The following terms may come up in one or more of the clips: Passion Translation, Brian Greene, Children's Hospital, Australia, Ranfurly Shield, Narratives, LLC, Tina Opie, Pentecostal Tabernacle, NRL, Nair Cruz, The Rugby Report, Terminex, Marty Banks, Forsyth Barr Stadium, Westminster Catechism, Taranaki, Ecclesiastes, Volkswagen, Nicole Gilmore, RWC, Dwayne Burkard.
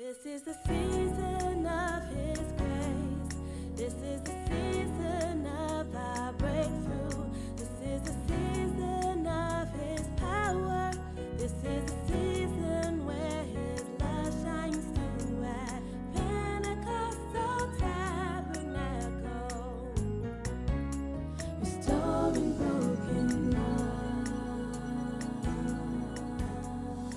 This is the season of His grace. This is the season of our breakthrough. This is the season of His power. This is the season where His love shines through at Pentecostal Tabernacle. Restoring broken love.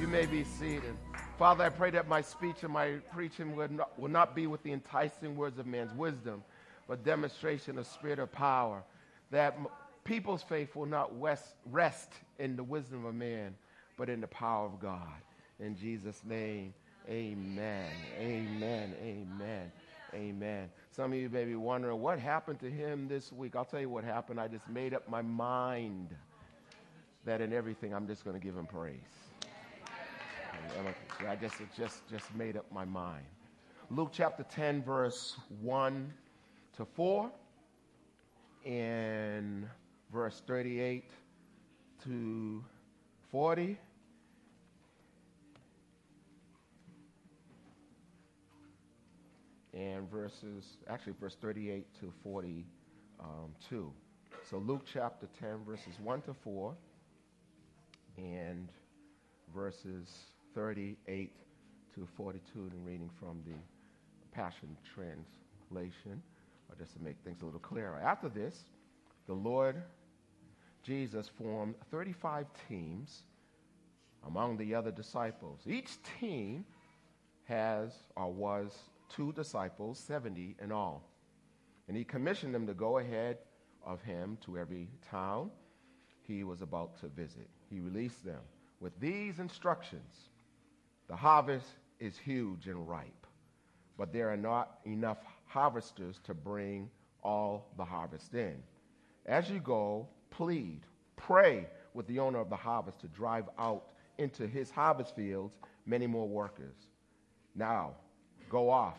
You may be seated. Father, I pray that my speech and my preaching will not be with the enticing words of man's wisdom, but demonstration of spirit of power, that people's faith will not rest in the wisdom of man, but in the power of God. In Jesus' name, amen, amen, amen, amen. Some of you may be wondering, what happened to him this week? I'll tell you what happened. I just made up my mind that in everything, I'm just going to give him praise. I just made up my mind. Luke chapter 10, verse 1 to 4, and verse 38 to 40. And verse 38 to 42. So Luke chapter 10, verses 1 to 4, and verses 38 to 42, and reading from the Passion Translation, just to make things a little clearer. After this, the Lord Jesus formed 35 teams among the other disciples. Each team was two disciples, 70 in all. And He commissioned them to go ahead of Him to every town He was about to visit. He released them with these instructions. The harvest is huge and ripe, but there are not enough harvesters to bring all the harvest in. As you go, pray with the owner of the harvest to drive out into his harvest fields many more workers. Now you go off,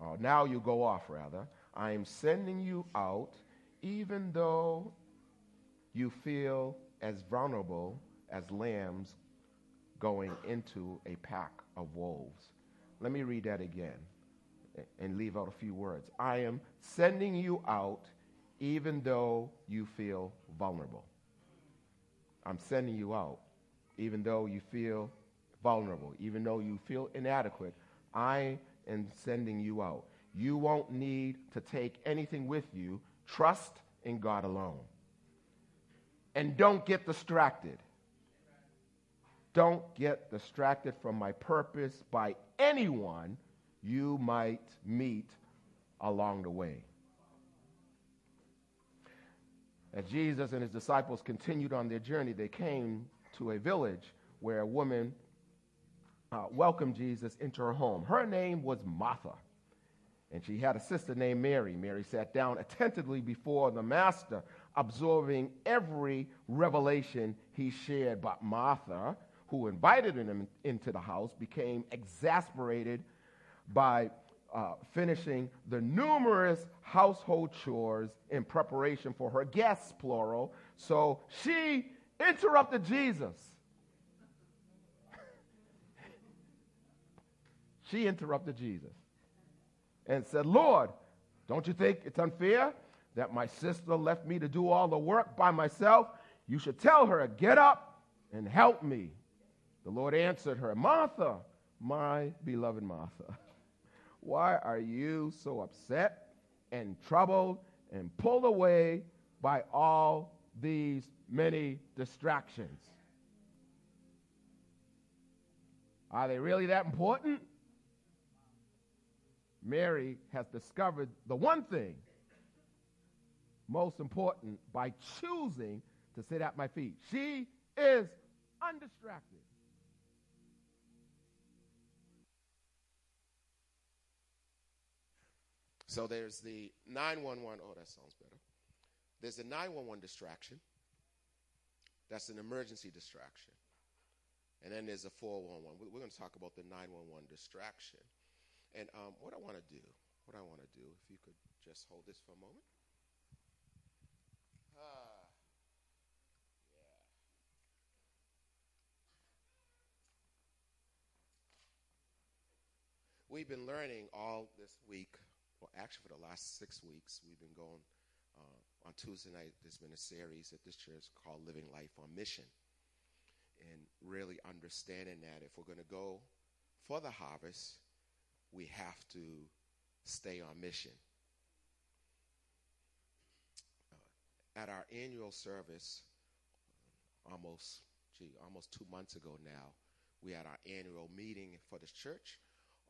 rather. I am sending you out, even though you feel as vulnerable as lambs going into a pack of wolves. Let me read that again and leave out a few words. I am sending you out even though you feel vulnerable. I'm sending you out even though you feel vulnerable, even though you feel inadequate. I am sending you out. You won't need to take anything with you. Trust in God alone. And don't get distracted. Don't get distracted from my purpose by anyone you might meet along the way. As Jesus and his disciples continued on their journey, they came to a village where a woman welcomed Jesus into her home. Her name was Martha, and she had a sister named Mary. Mary sat down attentively before the Master, absorbing every revelation he shared. But Martha, who invited him into the house, became exasperated by finishing the numerous household chores in preparation for her guests, plural. So she interrupted Jesus. She interrupted Jesus and said, "Lord, don't you think it's unfair that my sister left me to do all the work by myself? You should tell her, get up and help me." The Lord answered her, "Martha, my beloved Martha, why are you so upset and troubled and pulled away by all these many distractions? Are they really that important?" Mary has discovered the one thing most important by choosing to sit at my feet. She is undistracted. So there's the 911. Oh, that sounds better. There's the 911 distraction. That's an emergency distraction. And then there's a 411. We're going to talk about the 911 distraction. And what I want to do, if you could just hold this for a moment. We've been learning all this week, well, actually for the last 6 weeks, we've been going on Tuesday night. There's been a series at this church called Living Life on Mission, and really understanding that if we're going to go for the harvest, we have to stay on mission. At our annual service, almost 2 months ago now, we had our annual meeting for this church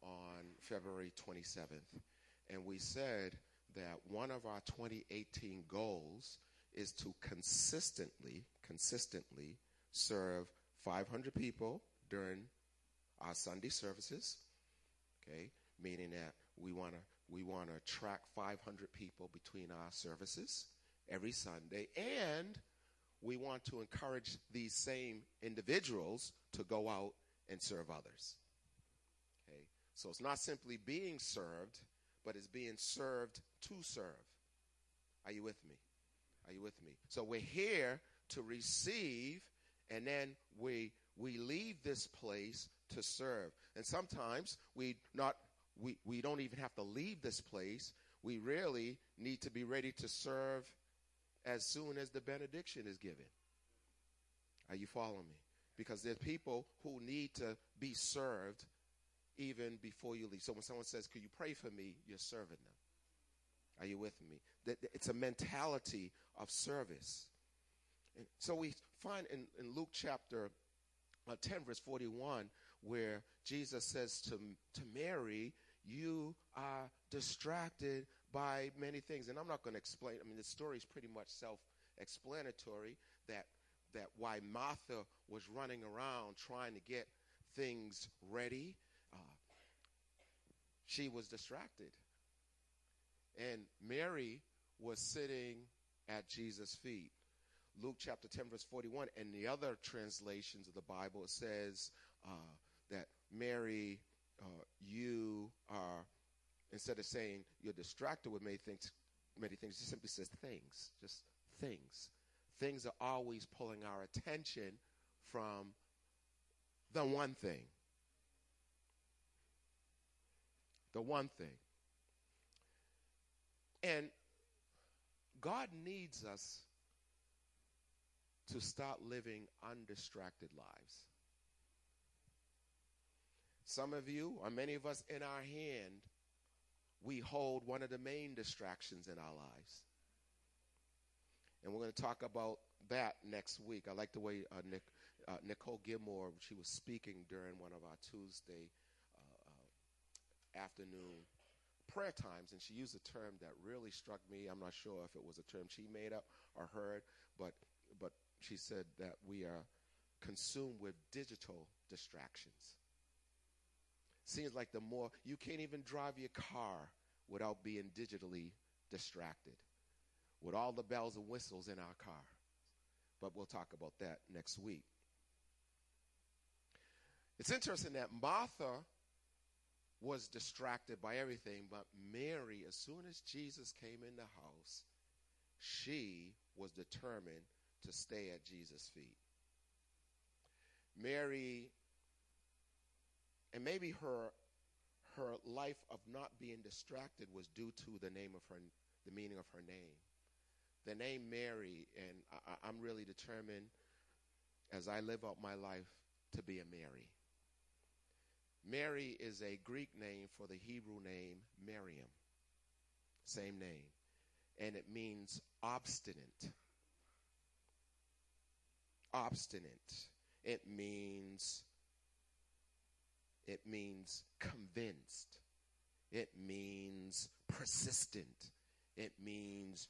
on February 27th, and we said that one of our 2018 goals is to consistently serve 500 people during our Sunday services. Okay, meaning that we want to attract 500 people between our services every Sunday, and we want to encourage these same individuals to go out and serve others. Okay, so it's not simply being served, but it's being served to serve. Are you with me? Are you with me? So we're here to receive, and then we leave this place to serve. And sometimes we don't even have to leave this place. We really need to be ready to serve as soon as the benediction is given. Are you following me? Because there's people who need to be served even before you leave. So when someone says, "Could you pray for me?" you're serving them. Are you with me? It's a mentality of service. And so we find in Luke chapter 10, verse 41, where Jesus says to Mary, "You are distracted by many things." And I'm not going to explain. I mean, the story is pretty much self-explanatory, that why Martha was running around trying to get things ready. She was distracted. And Mary was sitting at Jesus' feet. Luke chapter 10, verse 41, and the other translations of the Bible, it says that Mary, you are, instead of saying you're distracted with many things, it simply says things, just things. Things are always pulling our attention from the one thing. The one thing. And God needs us to start living undistracted lives. Some of you, or many of us, in our hand, we hold one of the main distractions in our lives. And we're going to talk about that next week. I like the way Nicole Gilmore, she was speaking during one of our Tuesday afternoon prayer times, and she used a term that really struck me. I'm not sure if it was a term she made up or heard, but she said that we are consumed with digital distractions. Seems like the more, you can't even drive your car without being digitally distracted with all the bells and whistles in our car. But we'll talk about that next week. It's interesting that Martha was distracted by everything, but Mary, as soon as Jesus came in the house, she was determined to stay at Jesus' feet. Mary, and maybe her life of not being distracted was due to the meaning of her name. The name Mary, and I'm really determined as I live out my life to be a Mary. Mary is a Greek name for the Hebrew name Miriam. Same name. And it means obstinate. Obstinate. It means convinced. It means persistent. It means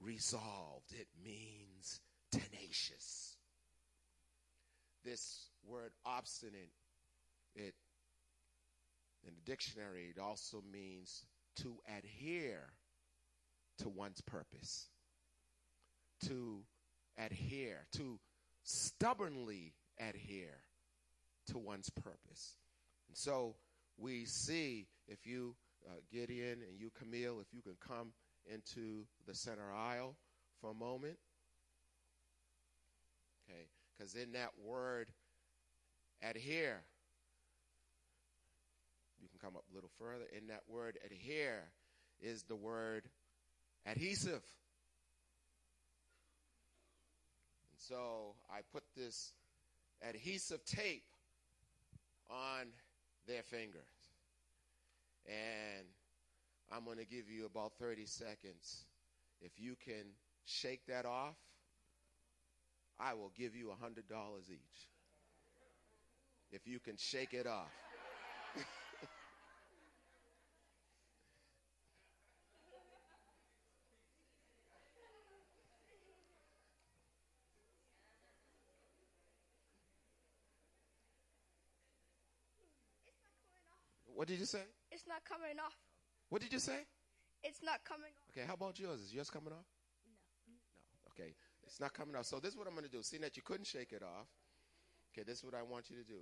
resolved. It means tenacious. This word obstinate, in the dictionary, it also means to adhere to one's purpose. To adhere, to stubbornly adhere to one's purpose. And so we see, if you, Gideon, and you, Camille, if you can come into the center aisle for a moment. Okay, because in that word, adhere, you can can come up a little further. In that word adhere is the word adhesive. And so I put this adhesive tape on their fingers. And I'm going to give you about 30 seconds. If you can shake that off, I will give you $100 each. If you can shake it off. What did you say? It's not coming off. What did you say? It's not coming off. Okay, how about yours? Is yours coming off? No. Okay, it's not coming off. So this is what I'm going to do. Seeing that you couldn't shake it off, okay, this is what I want you to do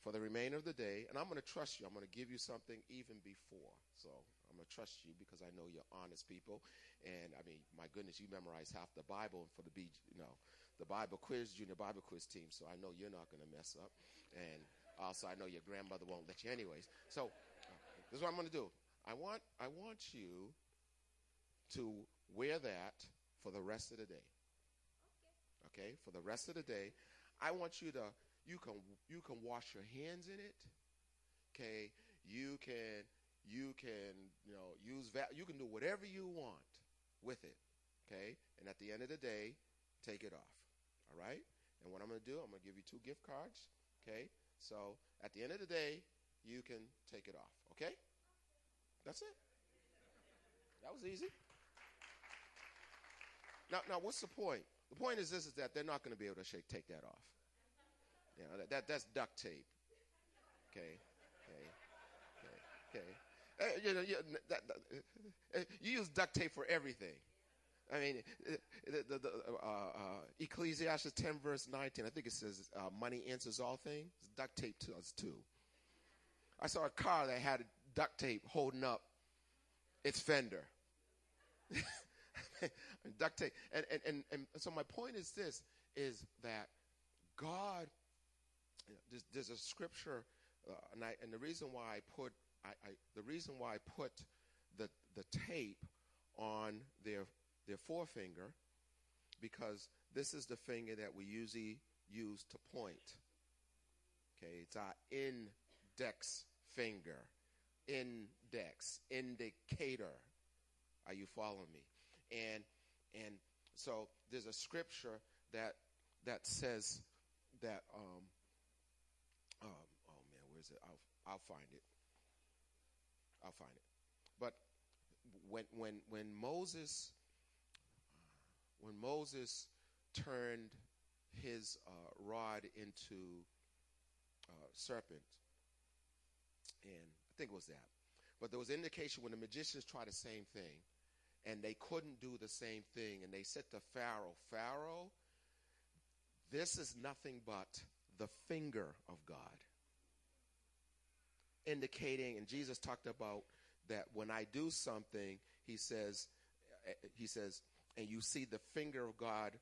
for the remainder of the day. And I'm going to trust you. I'm going to give you something even before. So I'm going to trust you because I know you're honest people. And, I mean, my goodness, you memorized half the Bible for the, the Bible quiz, junior Bible quiz team. So I know you're not going to mess up. And also, I know your grandmother won't let you anyways. So this is what I'm going to do. I want you to wear that for the rest of the day. Okay? For the rest of the day. I want you to, you can wash your hands in it. Okay? You can do whatever you want with it. Okay? And at the end of the day, take it off. All right? And what I'm going to do, I'm going to give you 2 gift cards. Okay? So at the end of the day, you can take it off. Okay? That's it. That was easy. Now what's the point? The point is this, is that they're not going to be able to take that off. You know, that's duct tape. Okay. You use duct tape for everything. I mean, Ecclesiastes 10 verse 19, I think it says, money answers all things. Duct tape to us too. I saw a car that had duct tape holding up its fender. Duct tape. And so my point is this, is that God, there's a scripture, and the reason why I put the tape on their forefinger, because this is the finger that we usually use to point. Okay, it's our index finger. Index, indicator. Are you following me? And so there's a scripture that says that oh man, where's it? I'll find it. But when Moses turned his rod into serpent, and I think it was that. But there was indication when the magicians tried the same thing, and they couldn't do the same thing. And they said to Pharaoh, Pharaoh, this is nothing but the finger of God. Indicating, and Jesus talked about that when I do something, he says, and you see the finger of God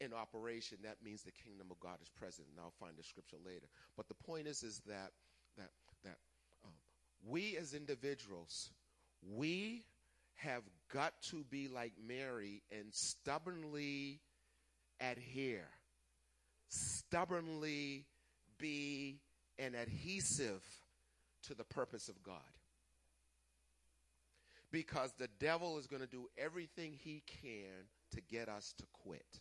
in operation, that means the kingdom of God is present. And I'll find the scripture later. But the point is that we as individuals, we have got to be like Mary and stubbornly adhere, stubbornly be an adhesive to the purpose of God. Because the devil is going to do everything he can to get us to quit.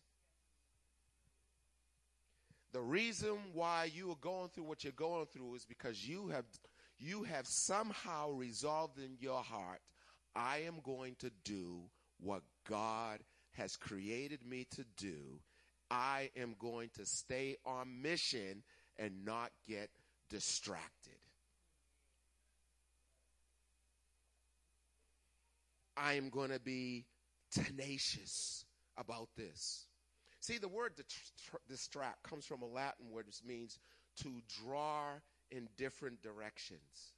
The reason why you are going through what you're going through is because you have somehow resolved in your heart, I am going to do what God has created me to do. I am going to stay on mission and not get distracted. I am going to be tenacious about this. See, the word distract comes from a Latin word which means to draw in different directions.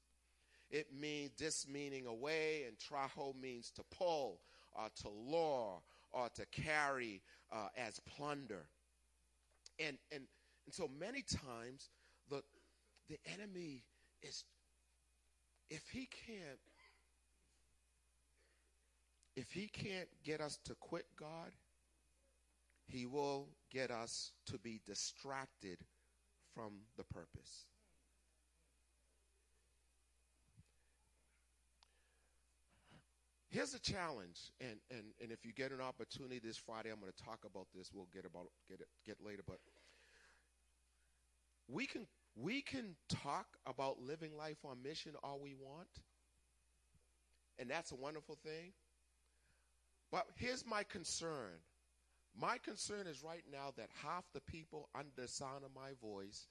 It means this meaning away, and traho means to pull or to lure or to carry as plunder. And so many times the enemy is If he can't get us to quit God, he will get us to be distracted from the purpose. Here's a challenge, and if you get an opportunity this Friday, I'm going to talk about this. We'll get later, but we can talk about living life on mission all we want, and that's a wonderful thing. But here's my concern. My concern is right now that half the people under the sound of my voice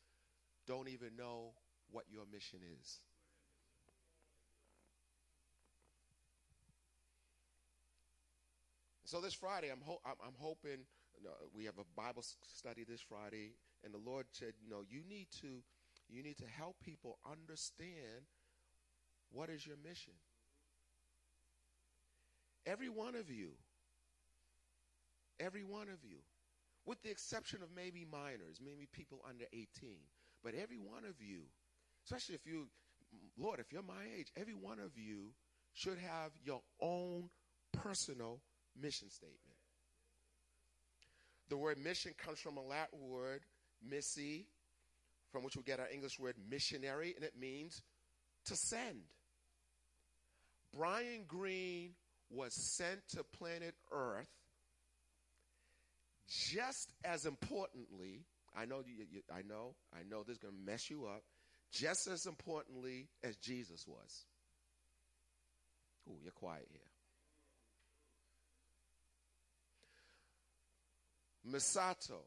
don't even know what your mission is. So this Friday, I'm hoping, we have a Bible study this Friday, and the Lord said, you need to help people understand what is your mission. Every one of you, with the exception of maybe minors, maybe people under 18, but every one of you, especially if you're my age, every one of you should have your own personal mission statement. The word mission comes from a Latin word, missi, from which we get our English word missionary, and it means to send. Brian Greene was sent to planet Earth. Just as importantly, I know this is going to mess you up, just as importantly as Jesus was. Oh, you're quiet here. Misato,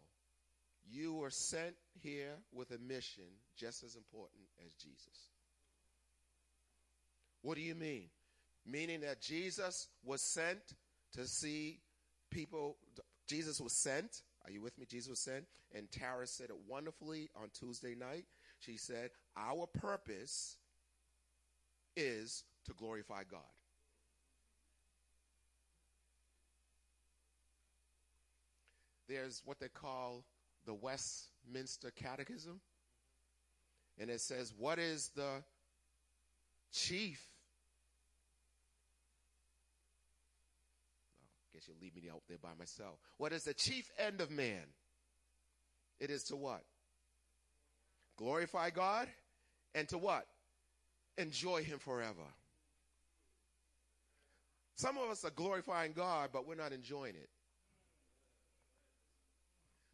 you were sent here with a mission just as important as Jesus. What do you mean? Meaning that Jesus was sent to see people. Jesus was sent. Are you with me? Jesus was sent. And Tara said it wonderfully on Tuesday night. She said, our purpose is to glorify God. There's what they call the Westminster Catechism. And it says, what is the chief? I guess you'll leave me out there by myself. What is the chief end of man? It is to what? Glorify God, and to what? Enjoy him forever. Some of us are glorifying God, but we're not enjoying it.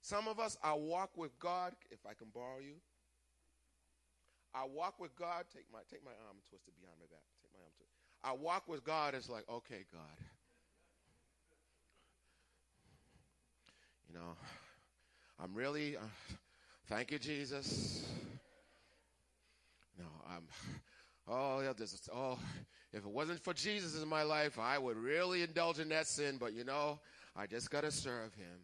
Some of us, our walk with God, if I can borrow you, our walk with God, take my arm and twist it behind my back. Take my arm and twist it. Our walk with God is like, okay, God. You know, I'm really, thank you, Jesus. No, if it wasn't for Jesus in my life, I would really indulge in that sin, but you know, I just got to serve him.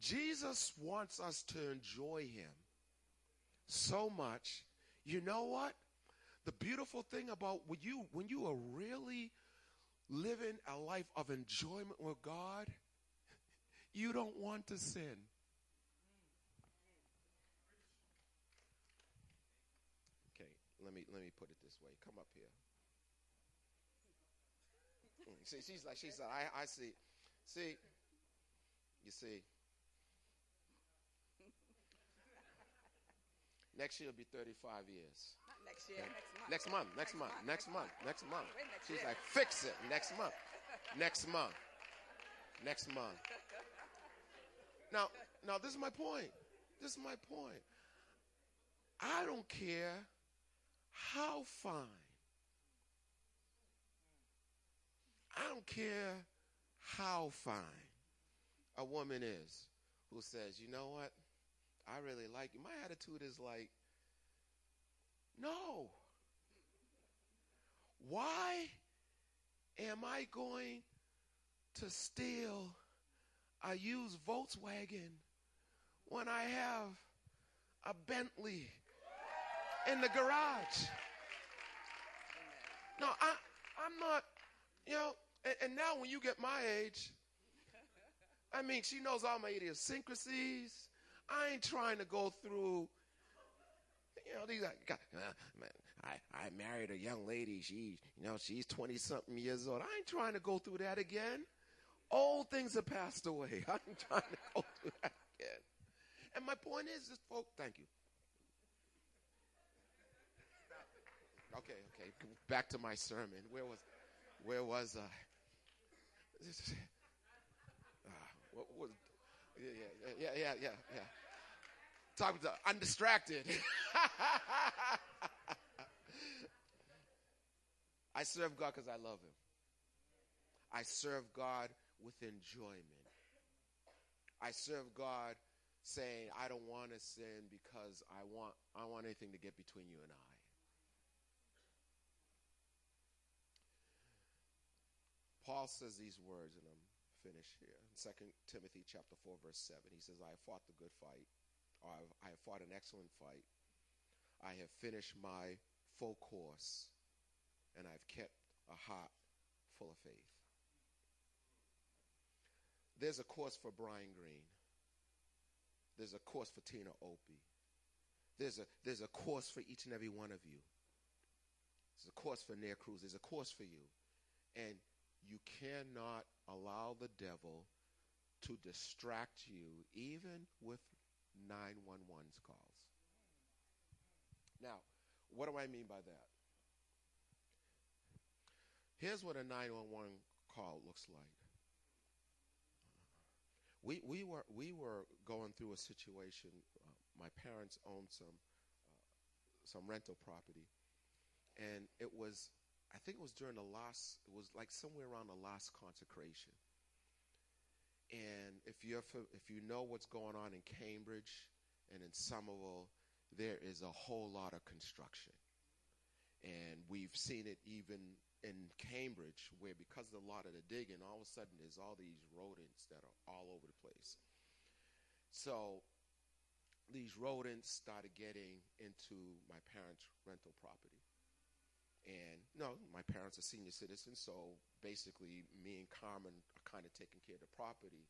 Jesus wants us to enjoy him so much. You know what? The beautiful thing about when you are really living a life of enjoyment with God, you don't want to sin. Okay, let me put it this way. Come up here. See, she's like, I see. See, you see. Next year will be 35 years. Not next year, okay. Next month. She's like, fix it, next month. Now, this is my point. I don't care how fine. A woman is who says, you know what? I really like you. My attitude is like, no. Why am I going to steal a used Volkswagen when I have a Bentley in the garage? No, I'm not, you know, and now when you get my age, I mean, she knows all my idiosyncrasies. I ain't trying to go through, You know, these guys, I married a young lady. She, you know, she's 20-something years old. I ain't trying to go through that again. Old things have passed away. I ain't trying to go through that again. And my point is, this, folks, thank you. Okay. Back to my sermon. Where was I? Yeah. Talking to I'm distracted. I serve God because I love Him. I serve God with enjoyment. I serve God saying, I don't want to sin because I want anything to get between you and I. Paul says these words, and I'm finished here. In 2 Timothy chapter 4, verse 7, he says, I have fought the good fight. I have fought an excellent fight. I have finished my full course, and I've kept a heart full of faith. There's a course for Brian Green. There's a course for Tina Opie. There's a course for each and every one of you. There's a course for Nair Cruz. There's a course for you. And you cannot allow the devil to distract you, even with 911's calls. Now, what do I mean by that? Here's what a 911 call looks like. We were going through a situation. My parents owned some rental property, and it was, I think it was during the last, it was like somewhere around the last consecration. And if you know what's going on in Cambridge and in Somerville, there is a whole lot of construction. And we've seen it even in Cambridge, where because of a lot of the digging, all of a sudden there's all these rodents that are all over the place. So these rodents started getting into my parents' rental property. And, no, my parents are senior citizens, so basically me and Carmen are kind of taking care of the property.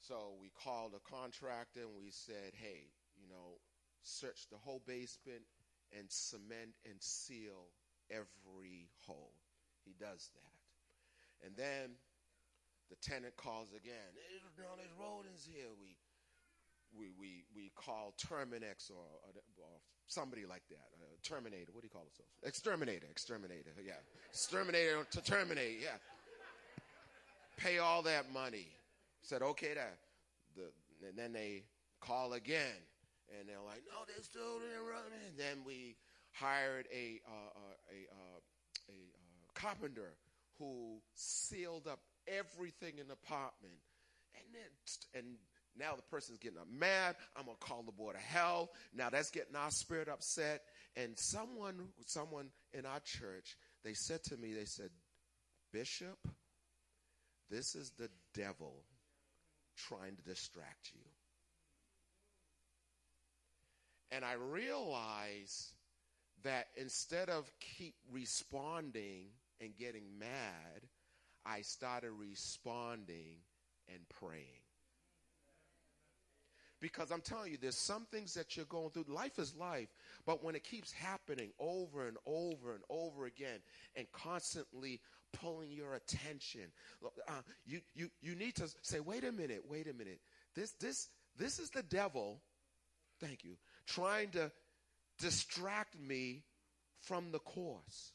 So we called a contractor and we said, hey, you know, search the whole basement and cement and seal every hole. He does that. And then the tenant calls again. There's rodents here. We call Terminex or somebody like that, Terminator. What do you call themselves? Exterminator. Yeah, exterminator to terminate. Yeah, pay all that money. Said okay, and then they call again, and they're like, no, they're still running. And then we hired a carpenter who sealed up everything in the apartment, and now the person's getting up mad. I'm going to call the board of hell. Now that's getting our spirit upset. And someone in our church, they said to me, they said, Bishop, this is the devil trying to distract you. And I realized that instead of keep responding and getting mad, I started responding and praying. Because I'm telling you, there's some things that you're going through. Life is life. But when it keeps happening over and over and over again and constantly pulling your attention, you need to say, wait a minute. This is the devil, thank you, trying to distract me from the course.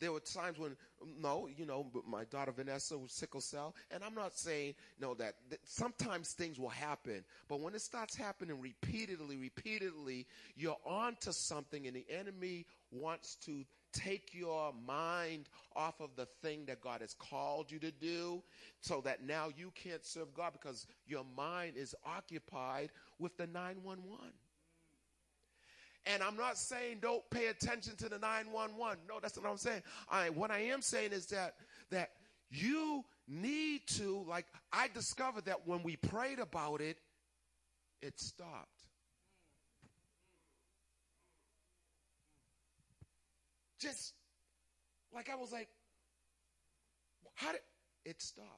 There were times when, no, you know, my daughter Vanessa was sickle cell, and I'm not saying, no, that sometimes things will happen, but when it starts happening repeatedly, you're on to something, and the enemy wants to take your mind off of the thing that God has called you to do, so that now you can't serve God because your mind is occupied with the 911. And I'm not saying don't pay attention to the 911. No, that's not what I'm saying. What I am saying is that you need to, like, I discovered that when we prayed about it, it stopped. Just, like, I was like, how did, it stopped.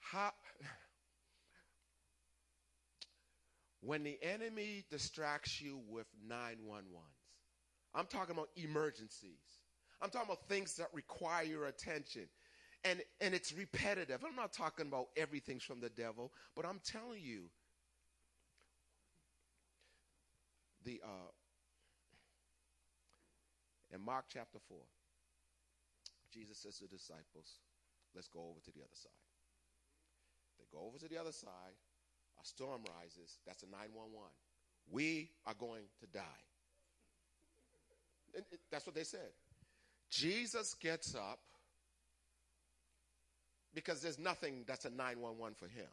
How, When the enemy distracts you with 911s, I'm talking about emergencies. I'm talking about things that require your attention. And it's repetitive. I'm not talking about everything's from the devil, but I'm telling you, in Mark chapter 4, Jesus says to the disciples, let's go over to the other side. They go over to the other side. A storm rises. That's a 911. We are going to die. And that's what they said. Jesus gets up because there's nothing that's a 911 for him.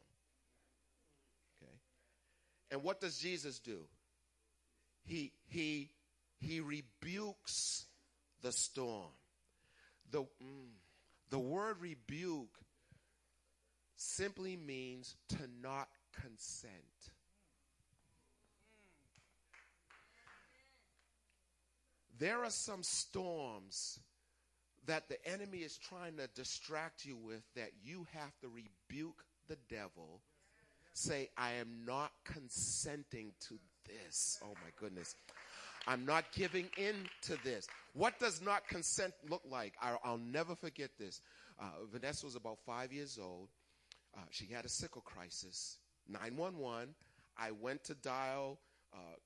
Okay. And what does Jesus do? He rebukes the storm. The word rebuke simply means to not consent. There are some storms that the enemy is trying to distract you with that you have to rebuke the devil. Say, I am not consenting to this. Oh my goodness. I'm not giving in to this. What does not consent look like? I'll never forget this. Vanessa was about 5 years old. She had a sickle crisis. 911. I went to dial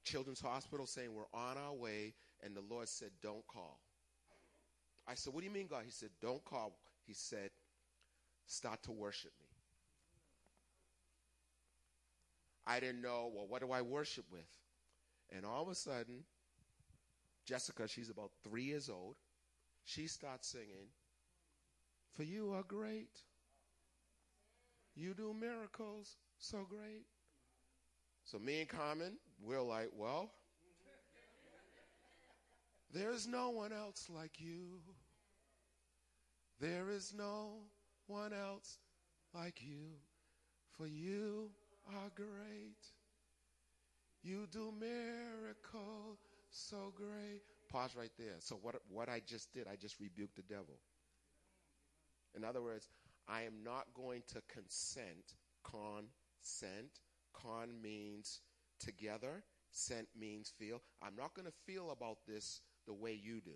Children's Hospital saying we're on our way, and the Lord said, don't call. I said, what do you mean, God? He said, don't call. He said, start to worship me. I didn't know, well, what do I worship with? And all of a sudden, Jessica, she's about 3 years old, she starts singing, for you are great. You do miracles so great. So me and Carmen, we're like, well, there is no one else like you. There is no one else like you. For you are great. You do miracles so great. Pause right there. So what I just did, I just rebuked the devil. In other words, I am not going to consent. Consent. Con means together. Sent means feel. I'm not going to feel about this the way you do.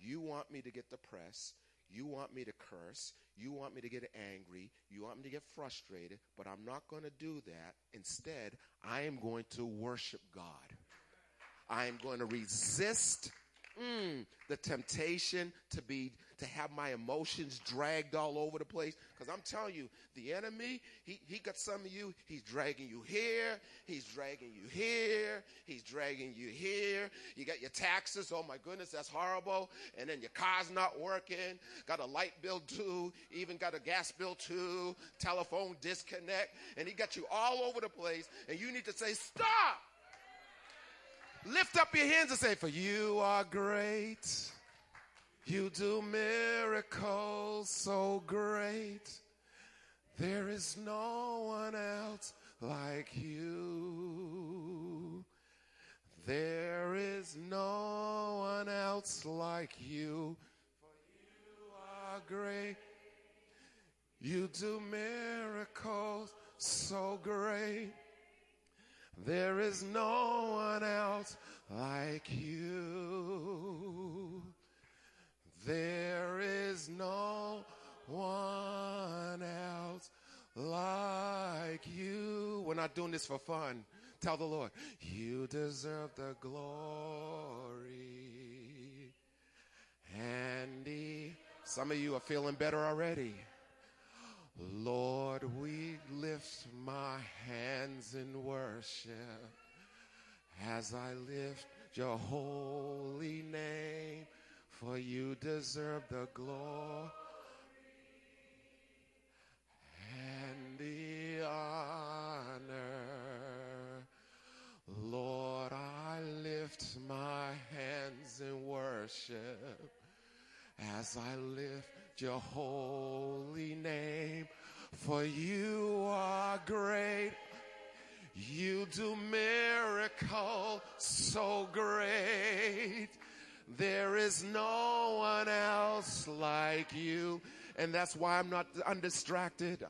You want me to get depressed. You want me to curse. You want me to get angry. You want me to get frustrated. But I'm not going to do that. Instead, I am going to worship God. I am going to resist the temptation to have my emotions dragged all over the place. Because I'm telling you, the enemy, he got some of you, he's dragging you here, he's dragging you here, he's dragging you here. You got your taxes, oh my goodness, that's horrible. And then your car's not working, got a light bill too, even got a gas bill too, telephone disconnect. And he got you all over the place, and you need to say, stop. Lift up your hands and say, for you are great. You do miracles so great. There is no one else like you. There is no one else like you. For you are great. You do miracles so great. There is no one else like you. There is no one else like you. We're not doing this for fun. Tell the Lord, you deserve the glory. Andy, some of you are feeling better already. Lord, we lift my hands in worship as I lift your holy name. For you deserve the glory and the honor. Lord, I lift my hands in worship as I lift your holy name. For you are great. You do miracles so great. There is no one else like you. And that's why I'm not undistracted.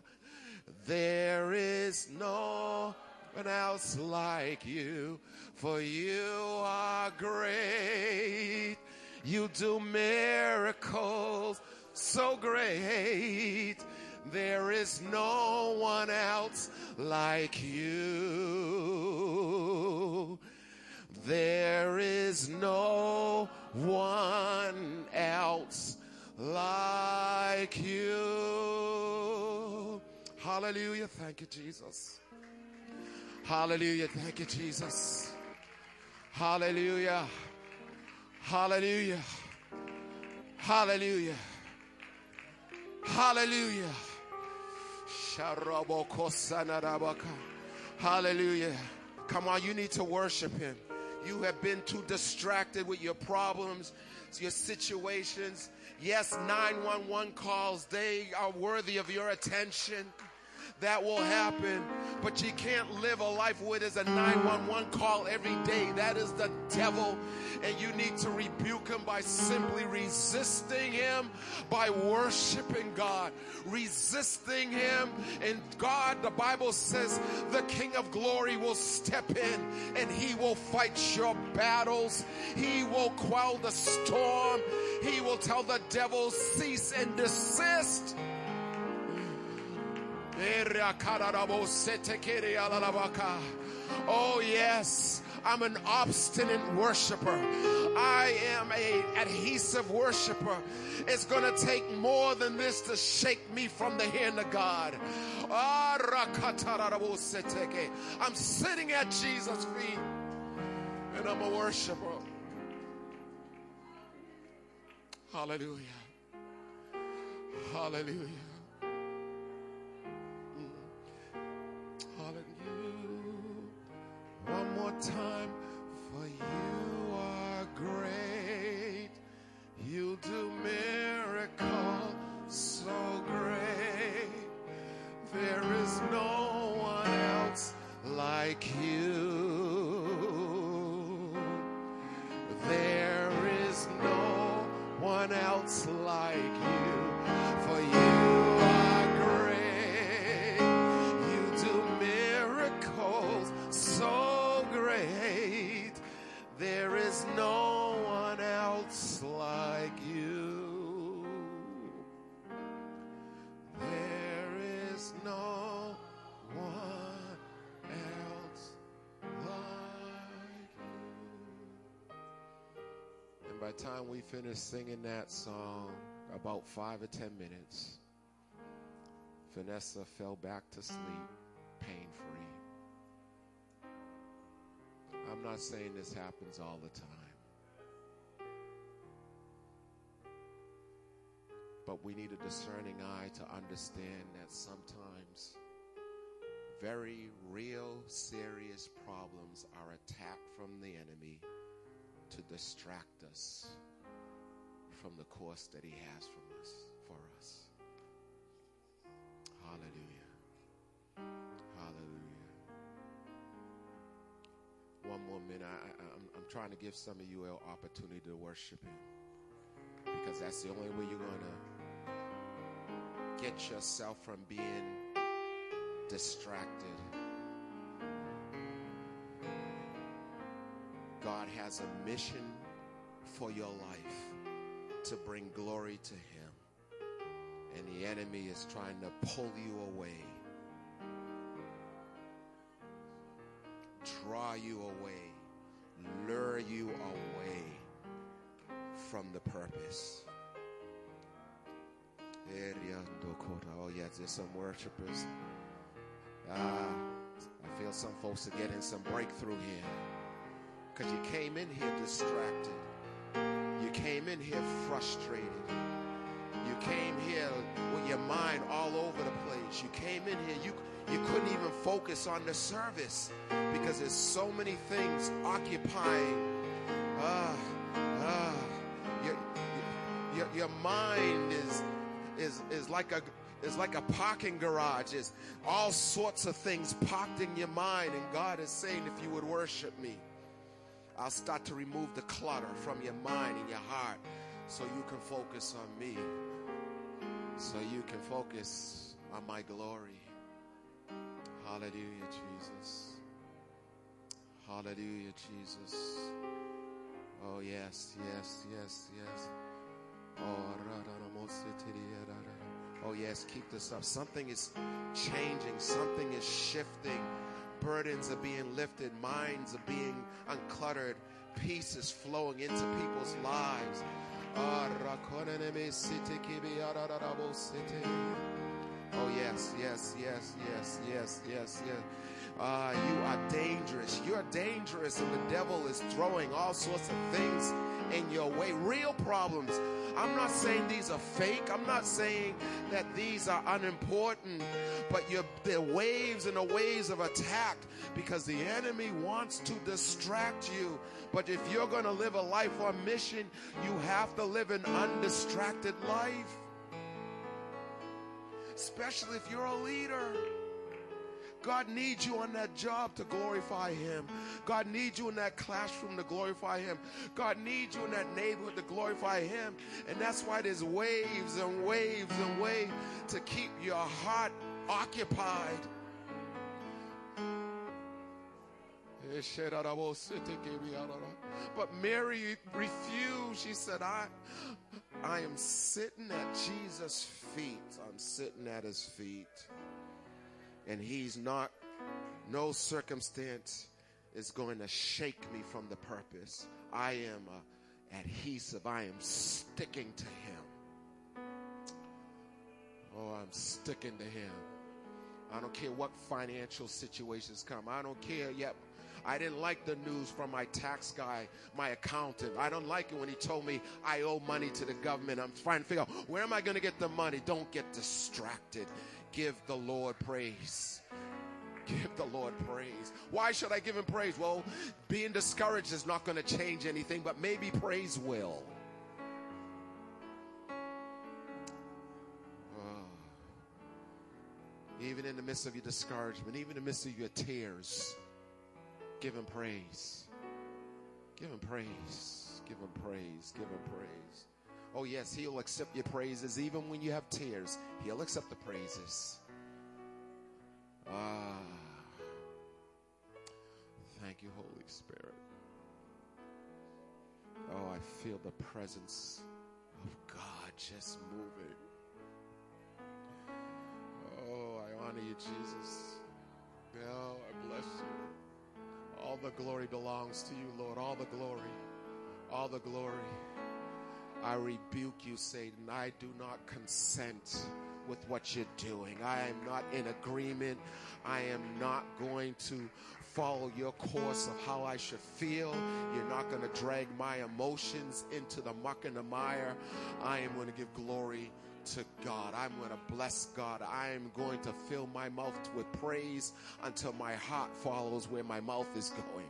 There is no one else like you, for you are great. You do miracles so great. There is no one else like you. There is no one else like you. Hallelujah. Thank you, Jesus. Hallelujah. Thank you, Jesus. Hallelujah. Hallelujah. Hallelujah. Hallelujah. Hallelujah. Come on, you need to worship him. You have been too distracted with your problems, your situations. Yes, 911 calls, they are worthy of your attention. That will happen, but you can't live a life where there's a 911 call every day. That is the devil, and you need to rebuke him by simply resisting him, by worshiping God, resisting him. And God, the Bible says, the King of Glory will step in, and he will fight your battles. He will quell the storm. He will tell the devil, cease and desist. Oh yes, I'm an obstinate worshiper. I am an adhesive worshiper. It's going to take more than this to shake me from the hand of God. I'm sitting at Jesus' feet, and I'm a worshiper. Hallelujah. Hallelujah. One more time, for you are great. You do miracles so great. There is no one else like you. There is no one else like you. For you are great. You do miracles so great. There is no one else like you. There is no one else like you. And by the time we finish singing that song, about 5 or 10 minutes, Vanessa fell back to sleep, pain-free. I'm not saying this happens all the time, but we need a discerning eye to understand that sometimes very real, serious problems are attacked from the enemy to distract us from the course that he has for us. Hallelujah. Hallelujah. One more minute. I'm trying to give some of you an opportunity to worship him, because that's the only way you're going to get yourself from being distracted. God has a mission for your life to bring glory to him, and the enemy is trying to pull you away, draw you away, lure you away from the purpose. Oh yes, there's some worshipers. I feel some folks are getting some breakthrough here, because you came in here distracted. You came in here frustrated. You came here with your mind all over the place. You came in here, you couldn't even focus on the service, because there's so many things occupying. Your mind is like a parking garage. It's all sorts of things parked in your mind, and God is saying, if you would worship me, I'll start to remove the clutter from your mind and your heart, so you can focus on me, so you can focus on my glory. Hallelujah, Jesus. Hallelujah, Jesus. Oh, yes, yes, yes, yes. Oh, yes, keep this up. Something is changing. Something is shifting. Burdens are being lifted. Minds are being uncluttered. Peace is flowing into people's lives. Oh, yes, yes, yes, yes, yes, yes, yes. You are dangerous. You're dangerous, and the devil is throwing all sorts of things in your way. Real problems. I'm not saying these are fake. I'm not saying that these are unimportant, but there are waves and the waves of attack because the enemy wants to distract you. But if you're going to live a life on mission, you have to live an undistracted life, especially if you're a leader. God needs you on that job to glorify Him. God needs you in that classroom to glorify Him. God needs you in that neighborhood to glorify Him. And that's why there's waves and waves and waves to keep your heart occupied. But Mary refused. She said, I am sitting at Jesus' feet. I'm sitting at His feet. And He's not, no circumstance is going to shake me from the purpose. I am adhesive. I am sticking to Him. Oh, I'm sticking to Him. I don't care what financial situations come. I don't care yet. I didn't like the news from my tax guy, my accountant. I don't like it when he told me I owe money to the government. I'm trying to figure out, where am I going to get the money? Don't get distracted. Give the Lord praise. Give the Lord praise. Why should I give Him praise? Well, being discouraged is not going to change anything, but maybe praise will. Oh. Even in the midst of your discouragement, even in the midst of your tears, give Him praise. Give Him praise. Give Him praise. Give Him praise. Oh, yes, He'll accept your praises. Even when you have tears, He'll accept the praises. Ah. Thank you, Holy Spirit. Oh, I feel the presence of God just moving. Oh, I honor you, Jesus. Oh, I bless you. All the glory belongs to you, Lord. All the glory. All the glory. I rebuke you, Satan. I do not consent with what you're doing. I am not in agreement. I am not going to follow your course of how I should feel. You're not going to drag my emotions into the muck and the mire. I am going to give glory to God. I'm going to bless God. I am going to fill my mouth with praise until my heart follows where my mouth is going.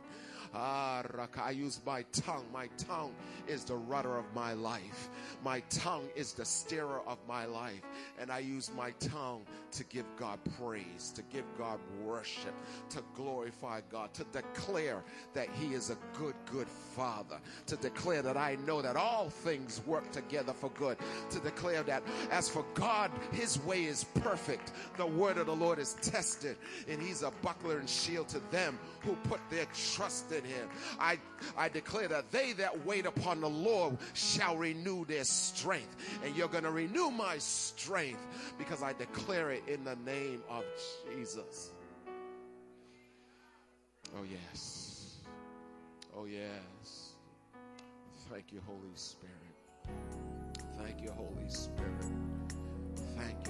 Ah, Raka, I use my tongue. My tongue is the rudder of my life. My tongue is the steerer of my life. And I use my tongue to give God praise, to give God worship, to glorify God, to declare that He is a good, good Father, to declare that I know that all things work together for good, to declare that as for God, His way is perfect. The word of the Lord is tested, and He's a buckler and shield to them who put their trust in Him. I declare that they that wait upon the Lord shall renew their strength. And you're going to renew my strength because I declare it in the name of Jesus. Oh, yes. Oh, yes. Thank you, Holy Spirit. Thank you, Holy Spirit. Thank you.